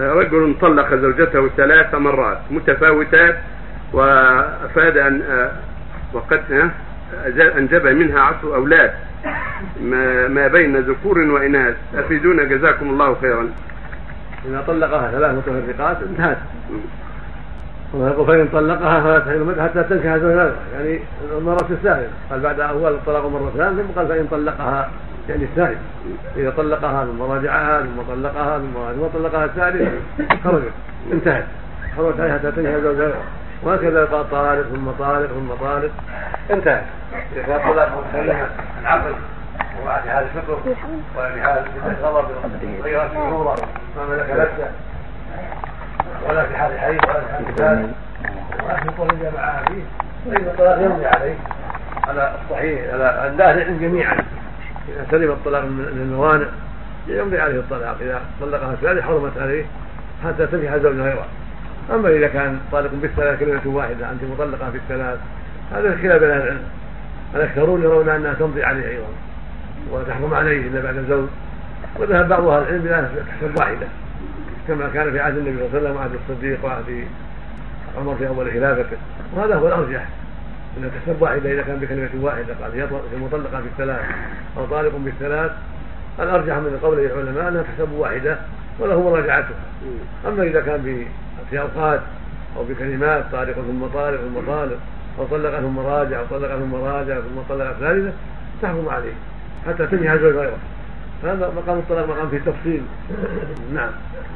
رجل طلق زوجته 3 مرات متفاوتات وأفاد أن وقد أنجب منها 10 أولاد ما بين ذكور وإناث، أفيدونا جزاكم الله خيرا. إذا طلقها 3 متفرقات انتهت، فإن طلقها فلا تحل متى حتى تنكح زوجها، يعني المرة الثانية، قال بعد أول الطلاق مرتان ثم قال فإن طلقها يعني الثالث، إذا طلقها ثم راجعها ثم طلقها ثم طلقها الثالث خرجت انتهت، خرجت عليها حتى تنكح زوجها، وهكذا قال طالق ثم طالق ثم طالق انتهت. إذا طلقها خليها العقل وبعد هذا الشكر وبعد هذا الغضب غيرت النور ما ملك نفسه ولا في حال الحديث ولا في حال الثالث وأهل الطريقة معها فيه، فإن الطلاق يمضي عليه على الصحيح على النازع جميعا. إذا سلم الطلاق من الموانع يمضي عليه الطلاق، إذا طلقها الثالث حرمت عليه حتى تنكح زوجها غيره. أما إذا كان طالق بالثلاث كلمة واحدة أنت مطلقة في الثلاث، هذا الخلاف بين أهل العلم، الأكثرون يرون أنها تمضي عليه أيضا وتحرم عليه إلا بعد الزوج، وذهب بعض أهل العلم إلى أنها تحسب واحدة كما كان في عهد النبي صلى الله عليه وسلم وعهد الصديق وعهد عمر في أول خلافته، وهذا هو الأرجح أن تحسب واحدة إذا كان بكلمة واحدة، قال مطلقة بالثلاث أو طالق بالثلاث، الأرجح من قول العلماء أنها تحسب واحدة وله مراجعتها. أما إذا كان في أوقات أو بكلمات طالق ثم طالق ثم طالق أو طلق ثم راجع أو طلق ثم راجع ثم طلق ثالثة تحكم عليه حتى تنهي زوج غيره، هذا مقام الطلاق مقام فيه تفصيل. نعم.